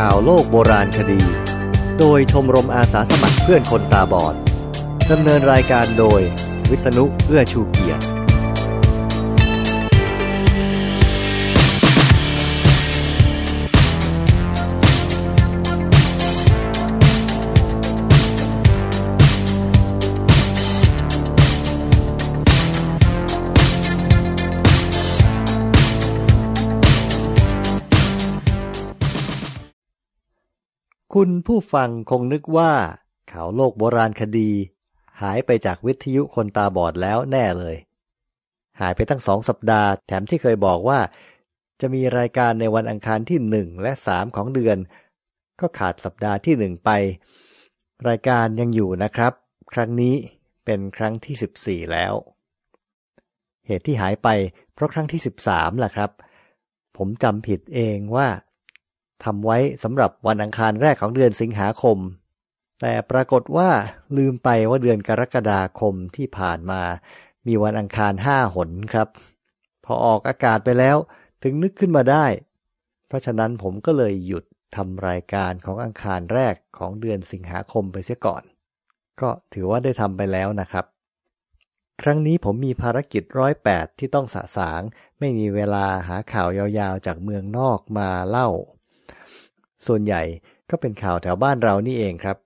ข่าวโลกโบราณคดีโดยชมรมอาสาสมัครเพื่อนคนตาบอดดำเนินรายการโดยวิษณุเอื้อชูเกียรติคุณผู้ฟังคงนึกว่าข่าวโลกโบราณคดีหายไปจากวิทยุคนตาบอดแล้วแน่เลยหายไปตั้ง2สัปดาห์แถมที่เคยบอกว่าจะมีรายการในวันอังคารที่1และ3ของเดือนก็ขาดสัปดาห์ที่1ไปรายการยังอยู่นะครับครั้งนี้เป็นครั้งที่14แล้วเหตุที่หายไปเพราะครั้งที่13ล่ะครับผมจำผิดเองว่าทำไว้สำหรับวันอังคารแรกของเดือนสิงหาคมแต่ปรากฏว่าลืมไปว่าเดือนกรกฎาคมที่ผ่านมามีวันอังคาร5หนครับพอออกอากาศไปแล้วถึงนึกขึ้นมาได้เพราะฉะนั้นผมก็เลยหยุดทำรายการของอังคารแรกของเดือนสิงหาคมไปเสียก่อนก็ถือว่าได้ทำไปแล้วนะครับครั้งนี้ผมมีภารกิจ108ที่ต้องสะสางไม่มีเวลาหาข่าวยาวๆจากเมืองนอกมาเล่าส่วนใหญ่ก็เป็นข่าวแถวบ้านเรานี่เองครับ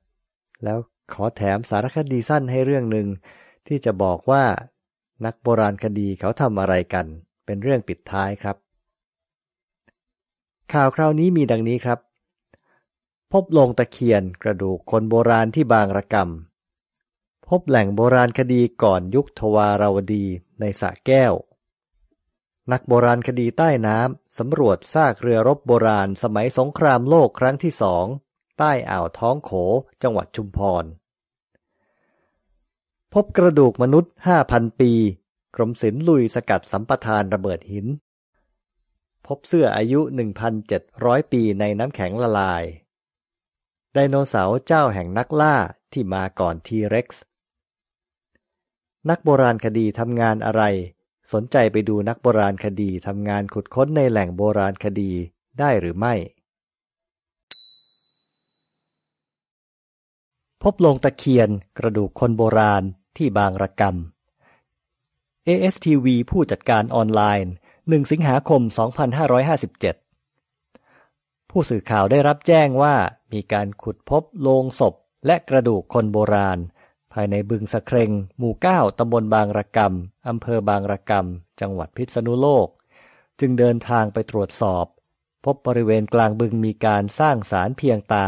แล้วขอแถมสารคดีสั้นให้เรื่องหนึ่งที่จะบอกว่านักโบราณคดีเขาทำอะไรกันเป็นเรื่องปิดท้ายครับข่าวคราวนี้มีดังนี้ครับพบโลงตะเคียนกระดูกคนโบราณที่บางระกำพบแหล่งโบราณคดีก่อนยุคทวารวดีในสระแก้วนักโบราณคดีใต้น้ำสำรวจซากเรือรบโบราณสมัยสงครามโลกครั้งที่2ใต้อ่าวท้องโขจังหวัดชุมพรพบกระดูกมนุษย์ 5,000 ปีกรมศิลป์ลุยสกัดสัมปทานระเบิดหินพบเสื้ออายุ 1,700 ปีในน้ำแข็งละลายไดโนเสาร์เจ้าแห่งนักล่าที่มาก่อน T-Rex นักโบราณคดีทำงานอะไรสนใจไปดูนักโบราณคดีทำงานขุดค้นในแหล่งโบราณคดีได้หรือไม่พบโลงตะเคียนกระดูกคนโบราณที่บางระกำ ASTV ผู้จัดการออนไลน์1สิงหาคม 2557 ผู้สื่อข่าวได้รับแจ้งว่ามีการขุดพบโลงศพและกระดูกคนโบราณภายในบึงสะเครงหมู่9ตำบลบางระกำอำเภอบางระกำจังหวัดพิษณุโลกจึงเดินทางไปตรวจสอบพบบริเวณกลางบึงมีการสร้างศาลเพียงตา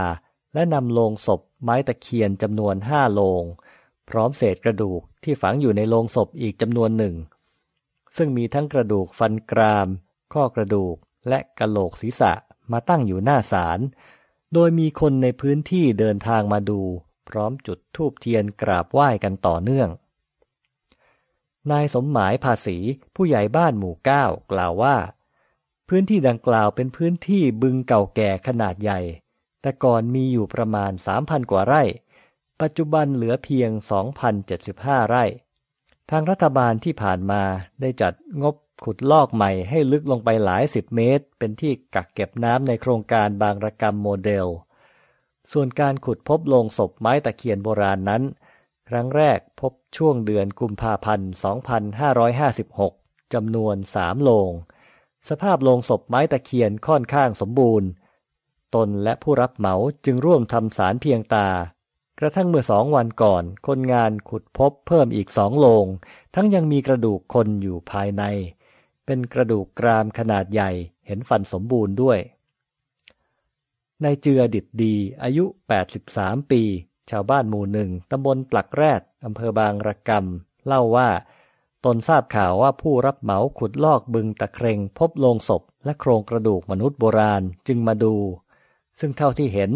และนำโลงศพไม้ตะเคียนจำนวน5โลงพร้อมเศษกระดูกที่ฝังอยู่ในโลงศพอีกจำนวนหนึ่งซึ่งมีทั้งกระดูกฟันกรามข้อกระดูกและกะโหลกศีรษะมาตั้งอยู่หน้าศาลโดยมีคนในพื้นที่เดินทางมาดูพร้อมจุดธูปเทียนกราบไหว้กันต่อเนื่องนายสมหมายภาษีผู้ใหญ่บ้านหมู่9กล่าวว่าพื้นที่ดังกล่าวเป็นพื้นที่บึงเก่าแก่ขนาดใหญ่แต่ก่อนมีอยู่ประมาณ 3,000 กว่าไร่ปัจจุบันเหลือเพียง 2,075 ไร่ทางรัฐบาลที่ผ่านมาได้จัดงบขุดลอกใหม่ให้ลึกลงไปหลาย10เมตรเป็นที่กักเก็บน้ำในโครงการบางระกำโมเดลส่วนการขุดพบโลงศพไม้ตะเคียนโบราณนั้นครั้งแรกพบช่วงเดือนกุมภาพันธ์ 2556 จำนวน3โลงสภาพโลงศพไม้ตะเคียนค่อนข้างสมบูรณ์ตนและผู้รับเหมาจึงร่วมทำศาลเพียงตากระทั่งเมื่อ2วันก่อนคนงานขุดพบเพิ่มอีก2โลงทั้งยังมีกระดูกคนอยู่ภายในเป็นกระดูกกรามขนาดใหญ่เห็นฟันสมบูรณ์ด้วยนายเจือดิดดีอายุ83ปีชาวบ้านหมู่1ตำบลปลักแรดอำเภอบางระกำเล่าว่าตนทราบข่าวว่าผู้รับเหมาขุดลอกบึงตะเครงพบโลงศพและโครงกระดูกมนุษย์โบราณจึงมาดูซึ่งเท่าที่เห็น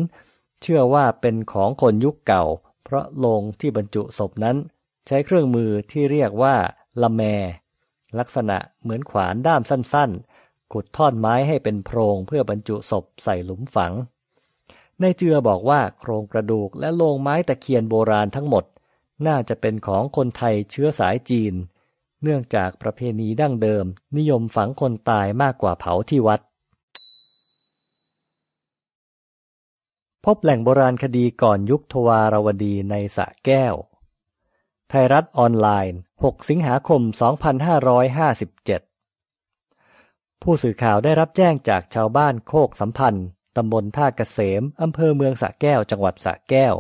เชื่อว่าเป็นของคนยุคเก่าเพราะโลงที่บรรจุศพนั้นใช้เครื่องมือที่เรียกว่าละแมลักษณะเหมือนขวานด้ามสั้นๆขุดท่อนไม้ให้เป็นโพรงเพื่อบรรจุศพใส่หลุมฝังนายเจือบอกว่าโครงกระดูกและโลงไม้ตะเคียนโบราณทั้งหมดน่าจะเป็นของคนไทยเชื้อสายจีนเนื่องจากประเพณีดั้งเดิมนิยมฝังคนตายมากกว่าเผาที่วัด พบแหล่งโบราณคดีก่อนยุคทวารวดีในสระแก้วไทยรัฐออนไลน์6สิงหาคม2557ผู้สื่อข่าวได้รับแจ้งจากชาวบ้านโคกสัมพันธ์ตำบลท่าเกษมอำเภอเมืองสระแก้วจังหวัดสระแก้ว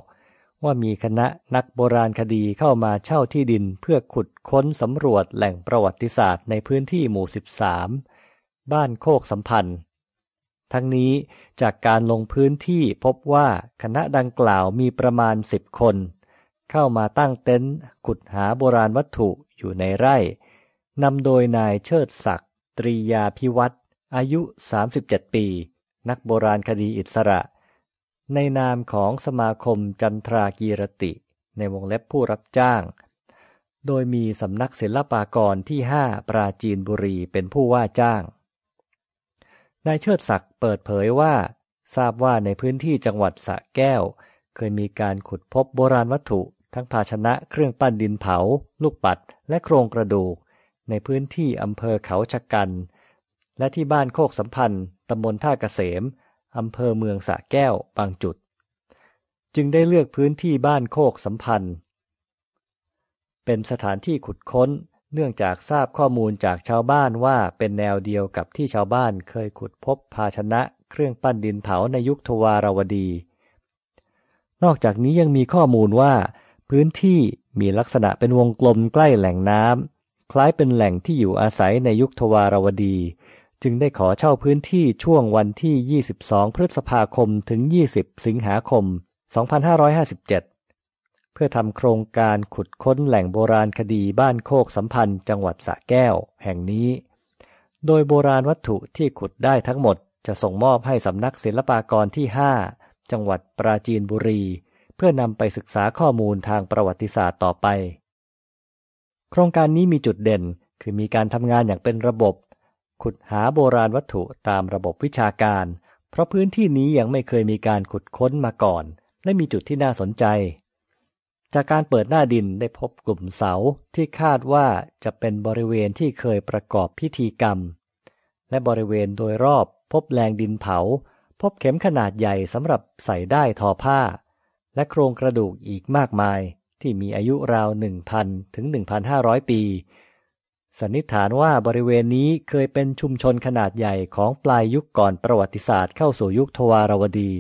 ว่ามีคณะนักโบราณคดีเข้ามาเช่าที่ดินเพื่อขุดค้นสำรวจแหล่งประวัติศาสตร์ในพื้นที่หมู่13บ้านโคกสัมพันธ์ทั้งนี้จากการลงพื้นที่พบว่าคณะดังกล่าวมีประมาณ10คนเข้ามาตั้งเต็นท์ขุดหาโบราณวัตถุอยู่ในไร่นำโดยนายเชิดศักดิ์ตรียาพิวัตรอายุ37ปีนักโบราณคดีอิสระในนามของสมาคมจันทรากีรติในวงเล็บผู้รับจ้างโดยมีสำนักศิลปากรที่5ปราจีนบุรีเป็นผู้ว่าจ้างนายเชิดศักดิ์เปิดเผยว่าทราบว่าในพื้นที่จังหวัดสระแก้วเคยมีการขุดพบโบราณวัตถุทั้งภาชนะเครื่องปั้นดินเผาลูกปัดและโครงกระดูกในพื้นที่อำเภอเขาชะกันและที่บ้านโคกสัมพันธ์ตำบลท่าเกษมอำเภอเมืองสระแก้วบางจุดจึงได้เลือกพื้นที่บ้านโคกสัมพันธ์เป็นสถานที่ขุดค้นเนื่องจากทราบข้อมูลจากชาวบ้านว่าเป็นแนวเดียวกับที่ชาวบ้านเคยขุดพบภาชนะเครื่องปั้นดินเผาในยุคทวารวดีนอกจากนี้ยังมีข้อมูลว่าพื้นที่มีลักษณะเป็นวงกลมใกล้แหล่งน้ำคล้ายเป็นแหล่งที่อยู่อาศัยในยุคทวารวดีจึงได้ขอเช่าพื้นที่ช่วงวันที่22พฤษภาคมถึง20สิงหาคม2557เพื่อทำโครงการขุดค้นแหล่งโบราณคดีบ้านโคกสัมพันธ์จังหวัดสระแก้วแห่งนี้โดยโบราณวัตถุที่ขุดได้ทั้งหมดจะส่งมอบให้สำนักศิลปากรที่5จังหวัดปราจีนบุรีเพื่อนำไปศึกษาข้อมูลทางประวัติศาสตร์ต่อไปโครงการนี้มีจุดเด่นคือมีการทำงานอย่างเป็นระบบขุดหาโบราณวัตถุตามระบบวิชาการเพราะพื้นที่นี้ยังไม่เคยมีการขุดค้นมาก่อนและมีจุดที่น่าสนใจจากการเปิดหน้าดินได้พบกลุ่มเสาที่คาดว่าจะเป็นบริเวณที่เคยประกอบพิธีกรรมและบริเวณโดยรอบพบแหล่งดินเผาพบเข็มขนาดใหญ่สำหรับใส่ด้ายทอผ้าและโครงกระดูกอีกมากมายที่มีอายุราว 1,000 ถึง 1,500 ปีสันนิษฐานว่าบริเวณนี้เคยเป็นชุมชนขนาดใหญ่ของปลายยุคก่อนประวัติศาสตร์เข้าสู่ยุคทวารวดี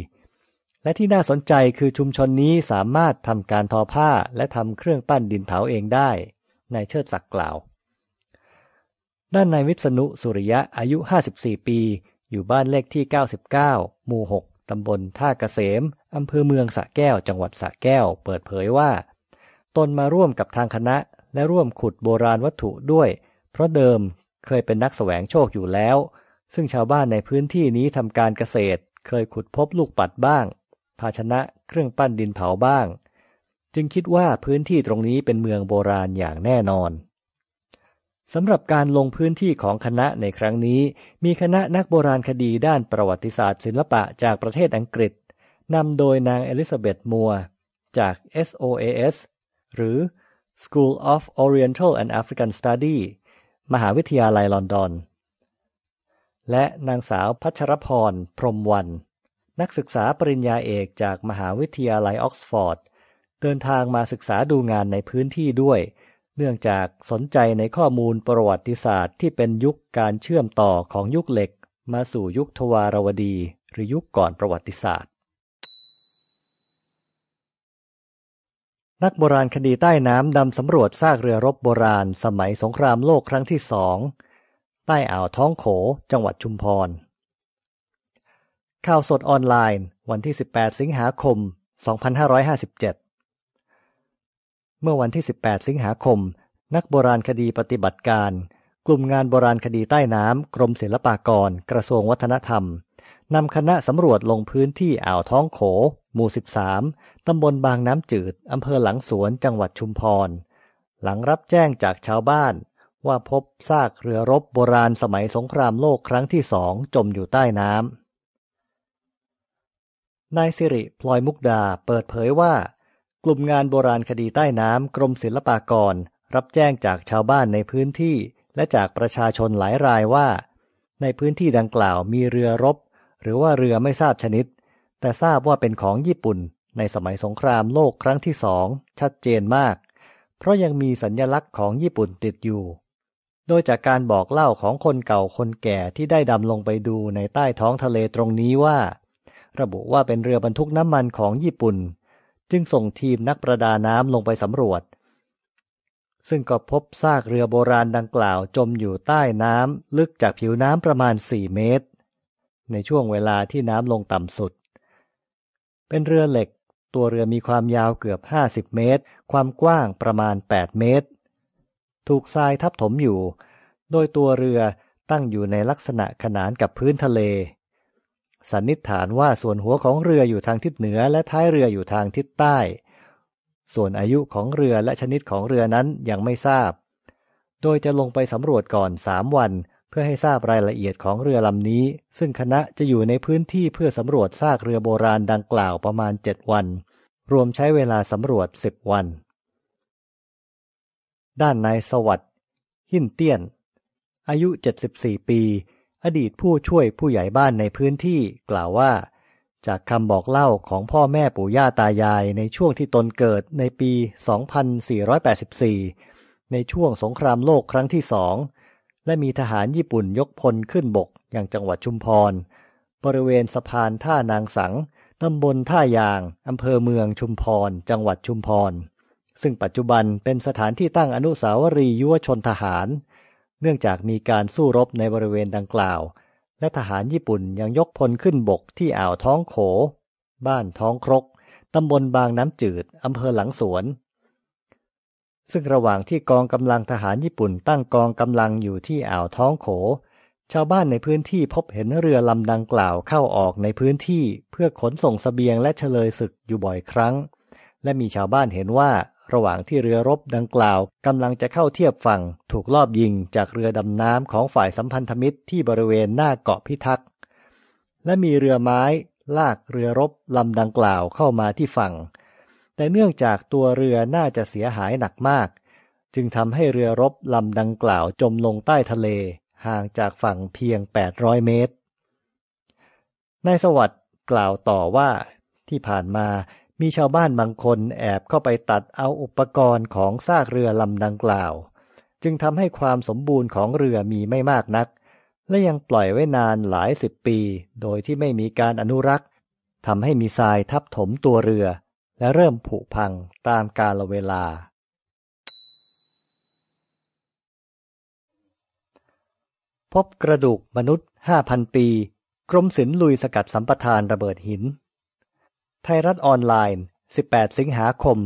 และที่น่าสนใจคือชุมชนนี้สามารถทำการทอผ้าและทำเครื่องปั้นดินเผาเองได้นายเชิดศักดิ์กล่าวด้านนายวิษณุสุริยะอายุ54ปีอยู่บ้านเลขที่99หมู่6ตำบลท่าเกษมอำเภอเมืองสระแก้วจังหวัดสระแก้วเปิดเผยว่าตนมาร่วมกับทางคณะและร่วมขุดโบราณวัตถุด้วยเพราะเดิมเคยเป็นนักแสวงโชคอยู่แล้วซึ่งชาวบ้านในพื้นที่นี้ทำการเกษตรเคยขุดพบลูกปัดบ้างภาชนะเครื่องปั้นดินเผาบ้างจึงคิดว่าพื้นที่ตรงนี้เป็นเมืองโบราณอย่างแน่นอนสำหรับการลงพื้นที่ของคณะในครั้งนี้มีคณะนักโบราณคดีด้านประวัติศาสตร์ศิลปะจากประเทศอังกฤษนำโดยนางเอลิซาเบธมัวจาก SOAS หรือ School of Oriental and African Studies มหาวิทยาลัยลอนดอนและนางสาวพัชรพรพรหมวรรณนักศึกษาปริญญาเอกจากมหาวิทยาลัยออกซฟอร์ดเดินทางมาศึกษาดูงานในพื้นที่ด้วยเนื่องจากสนใจในข้อมูลประวัติศาสตร์ที่เป็นยุคการเชื่อมต่อของยุคเหล็กมาสู่ยุคทวารวดีหรือยุคก่อนประวัติศาสตร์นักโบราณคดีใต้น้ำดำสำรวจซากเรือรบโบราณสมัยสงครามโลกครั้งที่2ใต้อ่าวท้องโขจังหวัดชุมพรข่าวสดออนไลน์วันที่18สิงหาคม2557เมื่อวันที่18สิงหาคมนักโบราณคดีปฏิบัติการกลุ่มงานโบราณคดีใต้น้ำกรมศิลปากรกระทรวงวัฒนธรรมนำคณะสำรวจลงพื้นที่อ่าวท้องโขหมู่13ตำบลบางน้ำจืดอำเภอหลังสวนจังหวัดชุมพรหลังรับแจ้งจากชาวบ้านว่าพบซากเรือรบโบราณสมัยสงครามโลกครั้งที่2จมอยู่ใต้น้ำนายสิริพลอยมุกดาเปิดเผยว่ากลุ่มงานโบราณคดีใต้น้ำกรมศิลปากรรับแจ้งจากชาวบ้านในพื้นที่และจากประชาชนหลายรายว่าในพื้นที่ดังกล่าวมีเรือรบหรือว่าเรือไม่ทราบชนิด แต่ทราบว่าเป็นของญี่ปุ่นในสมัยสงครามโลกครั้งที่สองชัดเจนมากเพราะยังมีสัญลักษณ์ของญี่ปุ่นติดอยู่โดยจากการบอกเล่าของคนเก่าคนแก่ที่ได้ดำลงไปดูในใต้ท้องทะเลตรงนี้ว่าระบุว่าเป็นเรือบรรทุกน้ำมันของญี่ปุ่นจึงส่งทีมนักประดาน้ำลงไปสำรวจซึ่งก็พบซากเรือโบราณดังกล่าวจมอยู่ใต้น้ำลึกจากผิวน้ำประมาณ4เมตรในช่วงเวลาที่น้ำลงต่ำสุดเป็นเรือเหล็กตัวเรือมีความยาวเกือบ50เมตรความกว้างประมาณ8เมตรถูกทรายทับถมอยู่โดยตัวเรือตั้งอยู่ในลักษณะขนานกับพื้นทะเลสันนิษฐานว่าส่วนหัวของเรืออยู่ทางทิศเหนือและท้ายเรืออยู่ทางทิศใต้ส่วนอายุของเรือและชนิดของเรือนั้นยังไม่ทราบโดยจะลงไปสำรวจก่อน3วันเพื่อให้ทราบรายละเอียดของเรือลำนี้ซึ่งคณะจะอยู่ในพื้นที่เพื่อสำรวจซากเรือโบราณดังกล่าวประมาณ7วันรวมใช้เวลาสำรวจ10วันด้านนายสวัสดิ์หินเตี้ยนอายุ74ปีอดีตผู้ช่วยผู้ใหญ่บ้านในพื้นที่กล่าวว่าจากคำบอกเล่าของพ่อแม่ปู่ย่าตายายในช่วงที่ตนเกิดในปี 2484 ในช่วงสงครามโลกครั้งที่สองและมีทหารญี่ปุ่นยกพลขึ้นบกอย่างจังหวัดชุมพรบริเวณสะพานท่านางสังตำบลท่ายางอำเภอเมืองชุมพรจังหวัดชุมพรซึ่งปัจจุบันเป็นสถานที่ตั้งอนุสาวรีย์ยุวชนทหารเนื่องจากมีการสู้รบในบริเวณดังกล่าวและทหารญี่ปุ่นยังยกพลขึ้นบกที่อ่าวท้องโขบ้านท้องครกตำบลบางน้ำจืดอำเภอหลังสวนซึ่งระหว่างที่กองกำลังทหารญี่ปุ่นตั้งกองกำลังอยู่ที่อ่าวท้องโขชาวบ้านในพื้นที่พบเห็นเรือลำดังกล่าวเข้าออกในพื้นที่เพื่อขนส่งเสบียงและเฉลยศึกอยู่บ่อยครั้งและมีชาวบ้านเห็นว่าระหว่างที่เรือรบดังกล่าวกำลังจะเข้าเทียบฝั่งถูกลอบยิงจากเรือดำน้ำของฝ่ายสัมพันธมิตรที่บริเวณหน้าเกาะพิทักษ์และมีเรือไม้ลากเรือรบลำดังกล่าวเข้ามาที่ฝั่งแต่เนื่องจากตัวเรือน่าจะเสียหายหนักมากจึงทำให้เรือรบลำดังกล่าวจมลงใต้ทะเลห่างจากฝั่งเพียง800เมตรนายสวัสดิ์กล่าวต่อว่าที่ผ่านมามีชาวบ้านบางคนแอบเข้าไปตัดเอาอุปกรณ์ของซากเรือลำดังกล่าวจึงทำให้ความสมบูรณ์ของเรือมีไม่มากนักและยังปล่อยไว้นานหลายสิบปีโดยที่ไม่มีการอนุรักษ์ทำให้มีทรายทับถมตัวเรือและเริ่มผุพังตามกาลเวลาพบกระดูกมนุษย์ 5,000 ปีกรมศิลป์ลุยสกัดสัมปทานระเบิดหินไทยรัฐออนไลน์ 18 สิงหาคม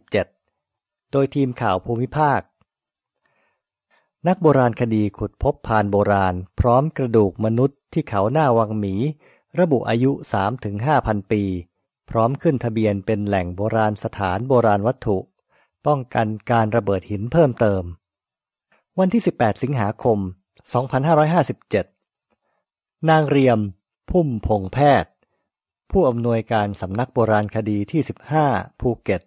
2557 โดยทีมข่าวภูมิภาคนักโบราณคดีขุดพบพานโบราณพร้อมกระดูกมนุษย์ที่เขาหน้าวังหมีระบุอายุ 3-5,000 ปีพร้อมขึ้นทะเบียนเป็นแหล่งโบราณสถานโบราณวัตถุป้องกันการระเบิดหินเพิ่มเติมวันที่ 18 สิงหาคม 2557 นางเรียมพุ่มพงแพทย์ผู้อำนวยการสำนักโบราณคดีที่15ภูเก็ต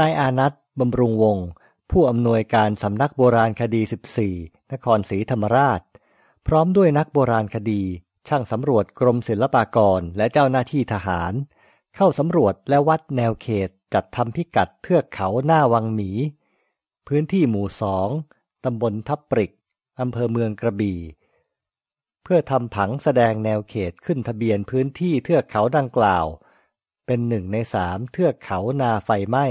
นายอานัทบำรุงวงศ์ผู้อำนวยการสำนักโบราณคดี14นครศรีธรรมราชพร้อมด้วยนักโบราณคดีช่างสำรวจกรมศิลปากรและเจ้าหน้าที่ทหารเข้าสำรวจและวัดแนวเขตจัดทำพิกัดเทือกเขาหน้าวังหมีพื้นที่หมู่2ตำบลทับปริกอำเภอเมืองกระบี่เพื่อทำผังแสดงแนวเขตขึ้นทะเบียนพื้นที่เทือกเขาดังกล่าวเป็น1 ใน 3เทือกเขานาไฟไหม้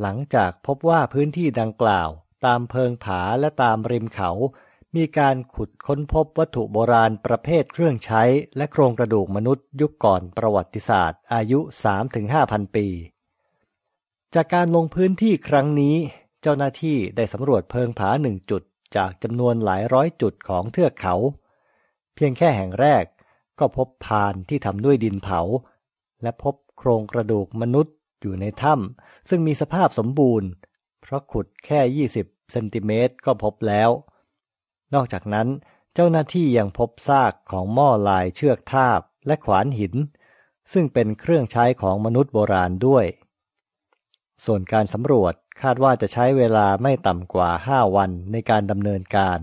หลังจากพบว่าพื้นที่ดังกล่าวตามเพิงผาและตามริมเขามีการขุดค้นพบวัตถุโบราณประเภทเครื่องใช้และโครงกระดูกมนุษย์ยุคก่อนประวัติศาสตร์อายุ 3-5,000 ปีจากการลงพื้นที่ครั้งนี้เจ้าหน้าที่ได้สำรวจเพิงผา1จุดจากจำนวนหลายร้อยจุดของเทือกเขาเพียงแค่แห่งแรกก็พบพานที่ทำด้วยดินเผาและพบโครงกระดูกมนุษย์อยู่ในถ้ำซึ่งมีสภาพสมบูรณ์เพราะขุดแค่20เซนติเมตรก็พบแล้วนอกจากนั้นเจ้าหน้าที่ยังพบซากของหม้อลายเชือกทาบและขวานหินซึ่งเป็นเครื่องใช้ของมนุษย์โบราณด้วยส่วนการสำรวจคาดว่าจะใช้เวลาไม่ต่ำกว่า5วันในการดำเนินการ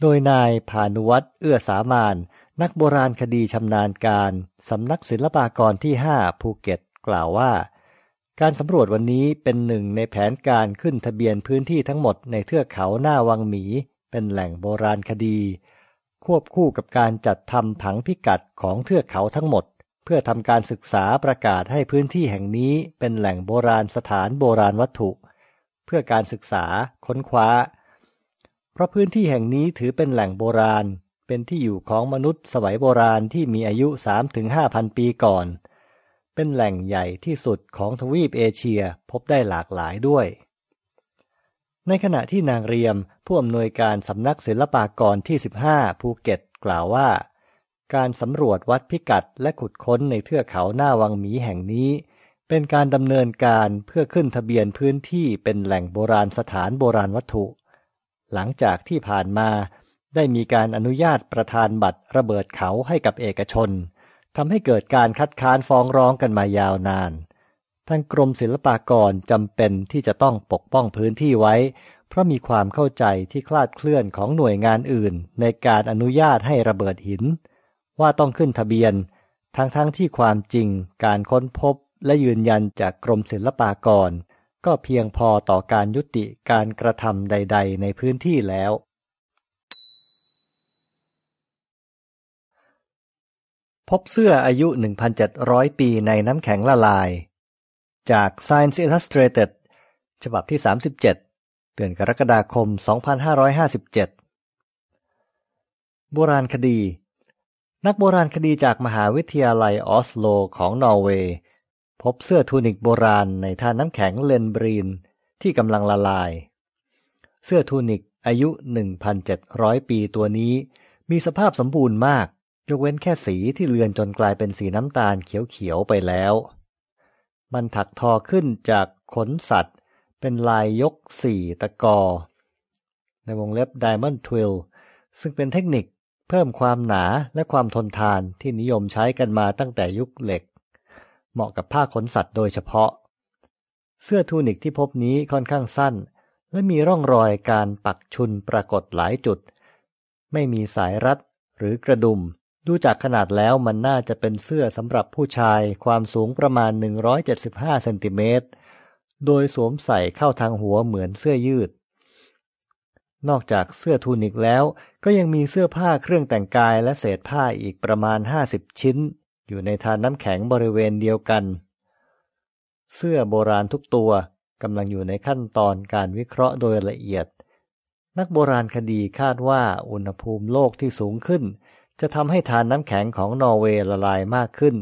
โดยนายพานุวัฒน์เอื้อสามาน นักโบราณคดีชำนาญการสำนักศิลปากรที่ 5 ภูเก็ตกล่าวว่าการสำรวจวันนี้เป็นหนึ่งในแผนการขึ้นทะเบียนพื้นที่ทั้งหมดในเทือกเขาหน้าวังหมีเป็นแหล่งโบราณคดีควบคู่กับการจัดทำผังพิกัดของเทือกเขาทั้งหมดเพื่อทำการศึกษาประกาศให้พื้นที่แห่งนี้เป็นแหล่งโบราณสถานโบราณวัตถุเพื่อการศึกษาค้นคว้าเพราะพื้นที่แห่งนี้ถือเป็นแหล่งโบราณเป็นที่อยู่ของมนุษย์สมัยโบราณที่มีอายุ 3-5,000 ปีก่อนเป็นแหล่งใหญ่ที่สุดของทวีปเอเชียพบได้หลากหลายด้วยในขณะที่นางเรียมผู้อำนวยการสำนักศิลปากรที่ 15 ภูเก็ตกล่าวว่าการสำรวจวัดพิกัดและขุดค้นในเทือกเขาหน้าวังหมีแห่งนี้เป็นการดำเนินการเพื่อขึ้นทะเบียนพื้นที่เป็นแหล่งโบราณสถานโบราณวัตถุหลังจากที่ผ่านมาได้มีการอนุญาตประธานบัตรระเบิดเขาให้กับเอกชนทำให้เกิดการคัดค้านฟ้องร้องกันมายาวนานทางกรมศิลปากรจำเป็นที่จะต้องปกป้องพื้นที่ไว้เพราะมีความเข้าใจที่คลาดเคลื่อนของหน่วยงานอื่นในการอนุญาตให้ระเบิดหินว่าต้องขึ้นทะเบียนทั้งที่ความจริงการค้นพบและยืนยันจากกรมศิลปากรก็เพียงพอต่อการยุติการกระทำใดๆในพื้นที่แล้วพบเสื้ออายุ 1,700 ปีในน้ำแข็งละลายจาก Science Illustrated ฉบับที่ 37 เดือนกรกฎาคม 2557 โบราณคดีนักโบราณคดีจากมหาวิทยาลัยออสโลของนอร์เวย์พบเสื้อทูนิกโบราณในท่าน้ำแข็งเลนบรีนที่กำลังละลายเสื้อทูนิกอายุ 1,700 ปีตัวนี้มีสภาพสมบูรณ์มากยกเว้นแค่สีที่เลือนจนกลายเป็นสีน้ำตาลเขียวๆไปแล้วมันถักทอขึ้นจากขนสัตว์เป็นลายยก4ตะกอในวงเล็บ Diamond Twill ซึ่งเป็นเทคนิคเพิ่มความหนาและความทนทานที่นิยมใช้กันมาตั้งแต่ยุคเหล็กเหมาะกับผ้าขนสัตว์โดยเฉพาะเสื้อทูนิกที่พบนี้ค่อนข้างสั้นและมีร่องรอยการปักชุนปรากฏหลายจุดไม่มีสายรัดหรือกระดุมดูจากขนาดแล้วมันน่าจะเป็นเสื้อสำหรับผู้ชายความสูงประมาณ175เซนติเมตรโดยสวมใส่เข้าทางหัวเหมือนเสื้อยืดนอกจากเสื้อทูนิกแล้วก็ยังมีเสื้อผ้าเครื่องแต่งกายและเศษผ้าอีกประมาณ50ชิ้นอยู่ในทานน้ำแข็งบริเวณเดียวกันเสื้อโบราณทุกตัวกำลังอยู่ในขั้นตอนการวิเคราะห์โดยละเอียดนักโบราณคดีคาดว่าอุณหภูมิโลกที่สูงขึ้นจะทำให้ทานน้ำแข็งของนอร์เวย์ละลายมากขึ้น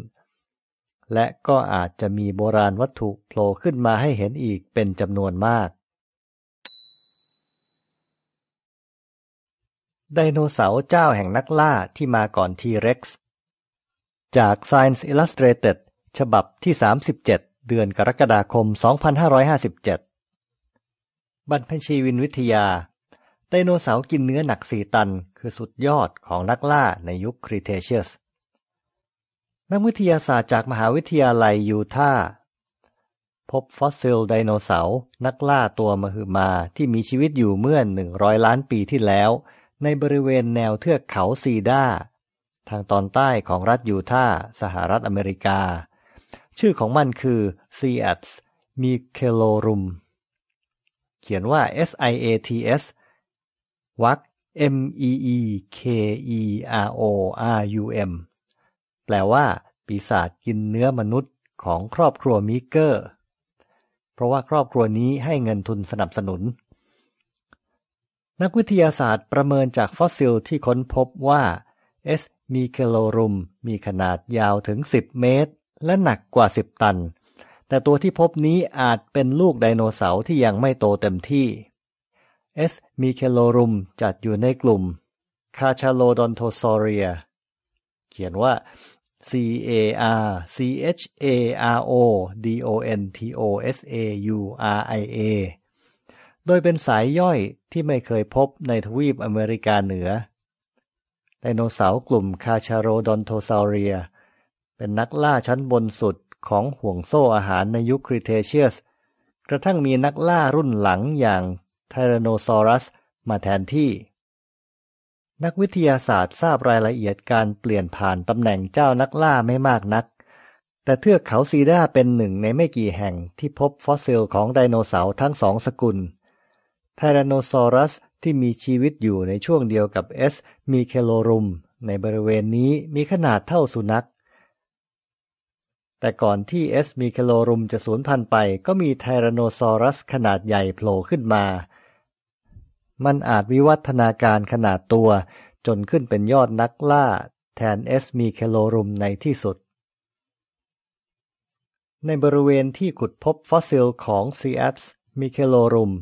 และก็อาจจะมีโบราณวัตถุโผล่ขึ้นมาให้เห็นอีกเป็นจำนวนมากไดโนเสาร์เจ้าแห่งนักล่าที่มาก่อน T-Rex จาก Science Illustrated ฉบับที่ 37 เดือนกรกฎาคม 2557 บรรพชีวินวิทยาไดโนเสาร์กินเนื้อหนัก4ตันคือสุดยอดของนักล่าในยุคครีเทเชียสนักวิทยาศาสตร์จากมหาวิทยาลัยยูทาห์พบฟอสซิลไดโนเสาร์นักล่าตัวมหึมาที่มีชีวิตอยู่เมื่อ100ล้านปีที่แล้วในบริเวณแนวเทือกเขาซีดาทางตอนใต้ของรัฐยูทาห์สหรัฐอเมริกาชื่อของมันคือ Siats mekerorum เขียนว่า Siatsวัก meekerorum แปลว่าปีศาจกินเนื้อมนุษย์ของครอบครัวมิเกอร์เพราะว่าครอบครัวนี้ให้เงินทุนสนับสนุนนักวิทยาศาสตร์ประเมินจากฟอสซิลที่ค้นพบว่า S. mekerorum มีขนาดยาวถึง10เมตรและหนักกว่า10ตันแต่ตัวที่พบนี้อาจเป็นลูกไดโนเสาร์ที่ยังไม่โตเต็มที่S. mekerorum จัดอยู่ในกลุ่ม Carcharodontosauria เขียนว่า Carcharodontosaria โดยเป็นสายย่อยที่ไม่เคยพบในทวีปอเมริกาเหนือไดโนเสาร์กลุ่ม Carcharodontosauria เป็นนักล่าชั้นบนสุดของห่วงโซ่อาหารในยุคครีเทเชียสกระทั่งมีนักล่ารุ่นหลังอย่างTyrannosaurus มาแทนที่ นักวิทยาศาสตร์ทราบรายละเอียดการเปลี่ยนผ่านตำแหน่งเจ้านักล่าไม่มากนักแต่เทือกเขาซีดาเป็นหนึ่งในไม่กี่แห่งที่พบฟอสซิลของไดโนเสาร์ทั้งสองสกุล Tyrannosaurus ที่มีชีวิตอยู่ในช่วงเดียวกับ S. mekerorum ในบริเวณนี้มีขนาดเท่าสุนัขแต่ก่อนที่ S. mekerorum จะสูญพันธุ์ไปก็มี Tyrannosaurus ขนาดใหญ่โผล่ขึ้นมามันอาจวิวัฒนาการขนาดตัวจนขึ้นเป็นยอดนักล่าแทน S. mekerorum ในที่สุดในบริเวณที่ขุดพบฟอสซิลของ Siats mekerorum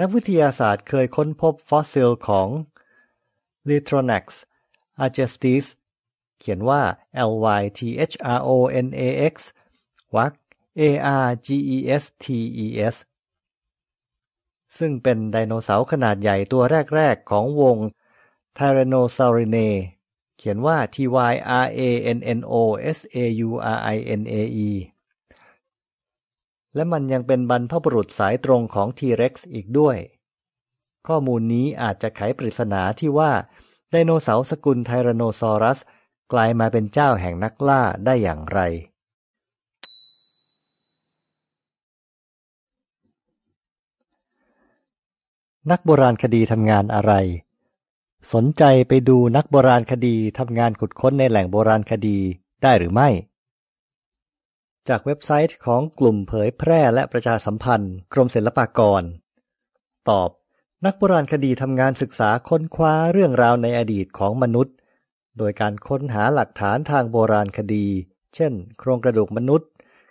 นักวิทยาศาสตร์เคยค้นพบฟอสซิลของ Lonax argestes เขียนว่า Lythronax วัก Argestes ซึ่งเป็นไดโนเสาร์ขนาดใหญ่ตัวแรกๆของวง Tyrannosaurinae เขียนว่า Tyrannosaurinaeและมันยังเป็นบรรพบุรุษสายตรงของ T-Rex อีกด้วยข้อมูลนี้อาจจะไขปริศนาที่ว่าไดโนเสาร์สกุลไทแรโนซอรัสกลายมาเป็นเจ้าแห่งนักล่าได้อย่างไรนักโบราณคดีทำงานอะไรสนใจไปดูนักโบราณคดีทำงานขุดค้นในแหล่งโบราณคดีได้หรือไม่จากเว็บไซต์ของกลุ่มเผยแพร่และประชาสัมพันธ์กรมศิลปากรตอบนักโบราณคดีทำงานศึกษาค้นคว้าเรื่องราวในอดีตของมนุษย์โดยการค้นหาหลักฐานทางโบราณคดีเช่นโครงกระดูกมนุษย์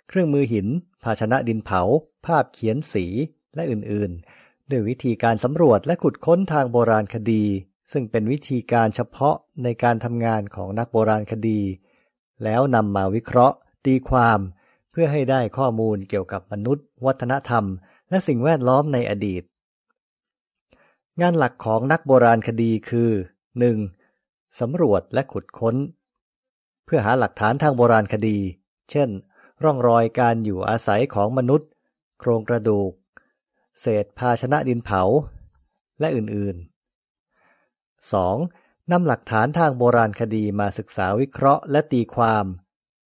เครื่องมือหินภาชนะดินเผาภาพเขียนสีและอื่นๆด้วยวิธีการสำรวจและขุดค้นทางโบราณคดีซึ่งเป็นวิธีการเฉพาะในการทำงานของนักโบราณคดีแล้วนำมาวิเคราะห์ตีความเพื่อให้ได้ข้อมูลเกี่ยวกับมนุษย์วัฒนธรรมและสิ่งแวดล้อมในอดีตงานหลักของนักโบราณคดีคือ 1. สำรวจและขุดค้นเพื่อหาหลักฐานทางโบราณคดีเช่นร่องรอยการอยู่อาศัยของมนุษย์โครงกระดูกเศษภาชนะดินเผาและอื่นๆ 2. นำหลักฐานทางโบราณคดีมาศึกษาวิเคราะห์และตีความ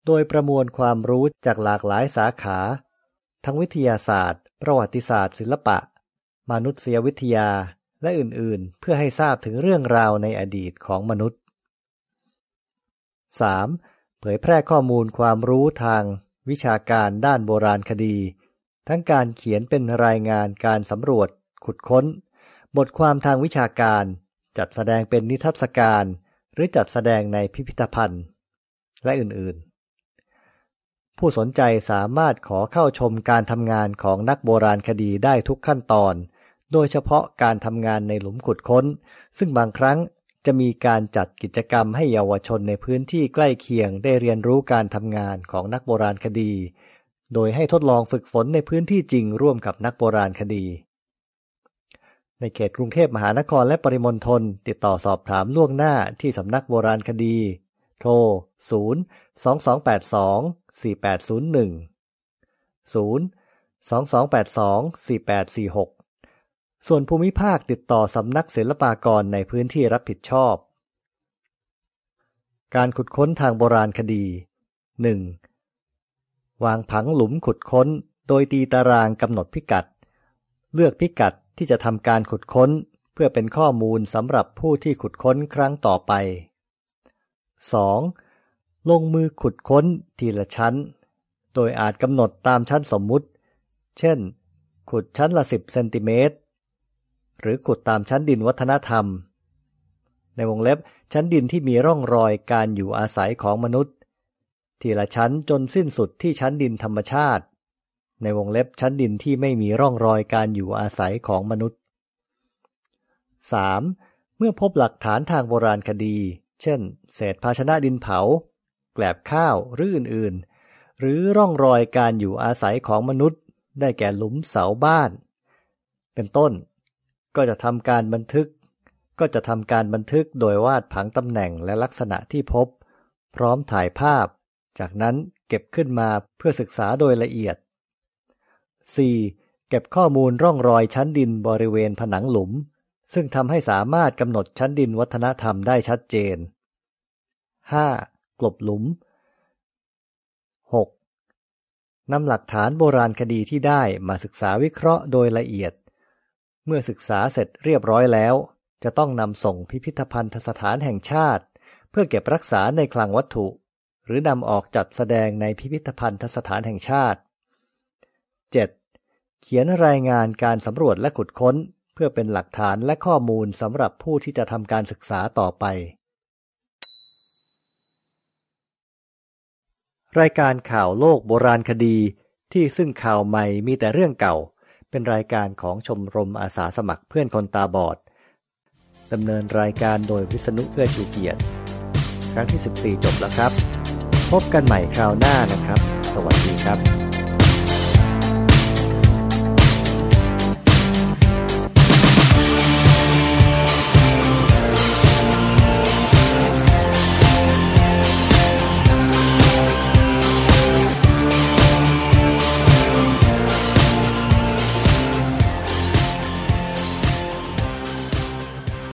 โดยประมวลความรู้จากหลากหลายสาขาทั้งวิทยาศาสตร์ประวัติศาสตร์ศิลปะมนุษยวิทยาและอื่นๆเพื่อให้ทราบถึงเรื่องราวในอดีตของมนุษย์ 3. เผยแพร่ข้อมูลความรู้ทางวิชาการด้านโบราณคดีทั้งการเขียนเป็นรายงานการสำรวจขุดค้นบทความทางวิชาการจัดแสดงเป็นนิทรรศการหรือจัดแสดงในพิพิธภัณฑ์และอื่นๆผู้สนใจสามารถขอเข้าชมการทำงานของนักโบราณคดีได้ทุกขั้นตอนโดยเฉพาะการทำงานในหลุมขุดค้นซึ่งบางครั้งจะมีการจัดกิจกรรมให้เยาวชนในพื้นที่ใกล้เคียงได้เรียนรู้การทำงานของนักโบราณคดีโดยให้ทดลองฝึกฝนในพื้นที่จริงร่วมกับนักโบราณคดีในเขตกรุงเทพมหานครและปริมณฑลติดต่อสอบถามล่วงหน้าที่สำนักโบราณคดีโทร 022824801 022824846 ส่วนภูมิภาคติดต่อสำนักศิลปากรในพื้นที่รับผิดชอบการขุดค้นทางโบราณคดี 1. วางผังหลุมขุดค้นโดยตีตารางกำหนดพิกัดเลือกพิกัดที่จะทำการขุดค้นเพื่อเป็นข้อมูลสำหรับผู้ที่ขุดค้นครั้งต่อไป 2.ลงมือขุดค้นทีละชั้นโดยอาจกำหนดตามชั้นสมมุติเช่นขุดชั้นละ10เซนติเมตรหรือขุดตามชั้นดินวัฒนธรรมในวงเล็บชั้นดินที่มีร่องรอยการอยู่อาศัยของมนุษย์ทีละชั้นจนสิ้นสุดที่ชั้นดินธรรมชาติในวงเล็บชั้นดินที่ไม่มีร่องรอยการอยู่อาศัยของมนุษย์ 3. เมื่อพบหลักฐานทางโบราณคดีเช่นเศษภาชนะดินเผาแกลบข้าวหรืออื่นๆหรือร่องรอยการอยู่อาศัยของมนุษย์ได้แก่หลุมเสาบ้านเป็นต้นก็จะทำการบันทึกโดยวาดผังตำแหน่งและลักษณะที่พบพร้อมถ่ายภาพจากนั้นเก็บขึ้นมาเพื่อศึกษาโดยละเอียด 4. เก็บข้อมูลร่องรอยชั้นดินบริเวณผนังหลุม ซึ่งทำให้สามารถกำหนดชั้นดินวัฒนธรรมได้ชัดเจน 5. กลบหลุม 6. นำหลักฐานโบราณคดีที่ได้มาศึกษาวิเคราะห์โดยละเอียดเมื่อศึกษาเสร็จเรียบร้อยแล้วจะต้องนำส่งพิพิธภัณฑสถานแห่งชาติเพื่อเก็บรักษาในคลังวัตถุหรือนำออกจัดแสดงในพิพิธภัณฑสถานแห่งชาติ 7. เขียนรายงานการสำรวจและขุดค้นเพื่อเป็นหลักฐานและข้อมูลสำหรับผู้ที่จะทำการศึกษาต่อไปรายการข่าวโลกโบราณคดีที่ซึ่งข่าวใหม่มีแต่เรื่องเก่าเป็นรายการของชมรมอาสาสมัครเพื่อนคนตาบอดดำเนินรายการโดยวิษณุเอื้อชูเกียรติครั้งที่ 14จบแล้วครับพบกันใหม่คราวหน้านะครับสวัสดีครับ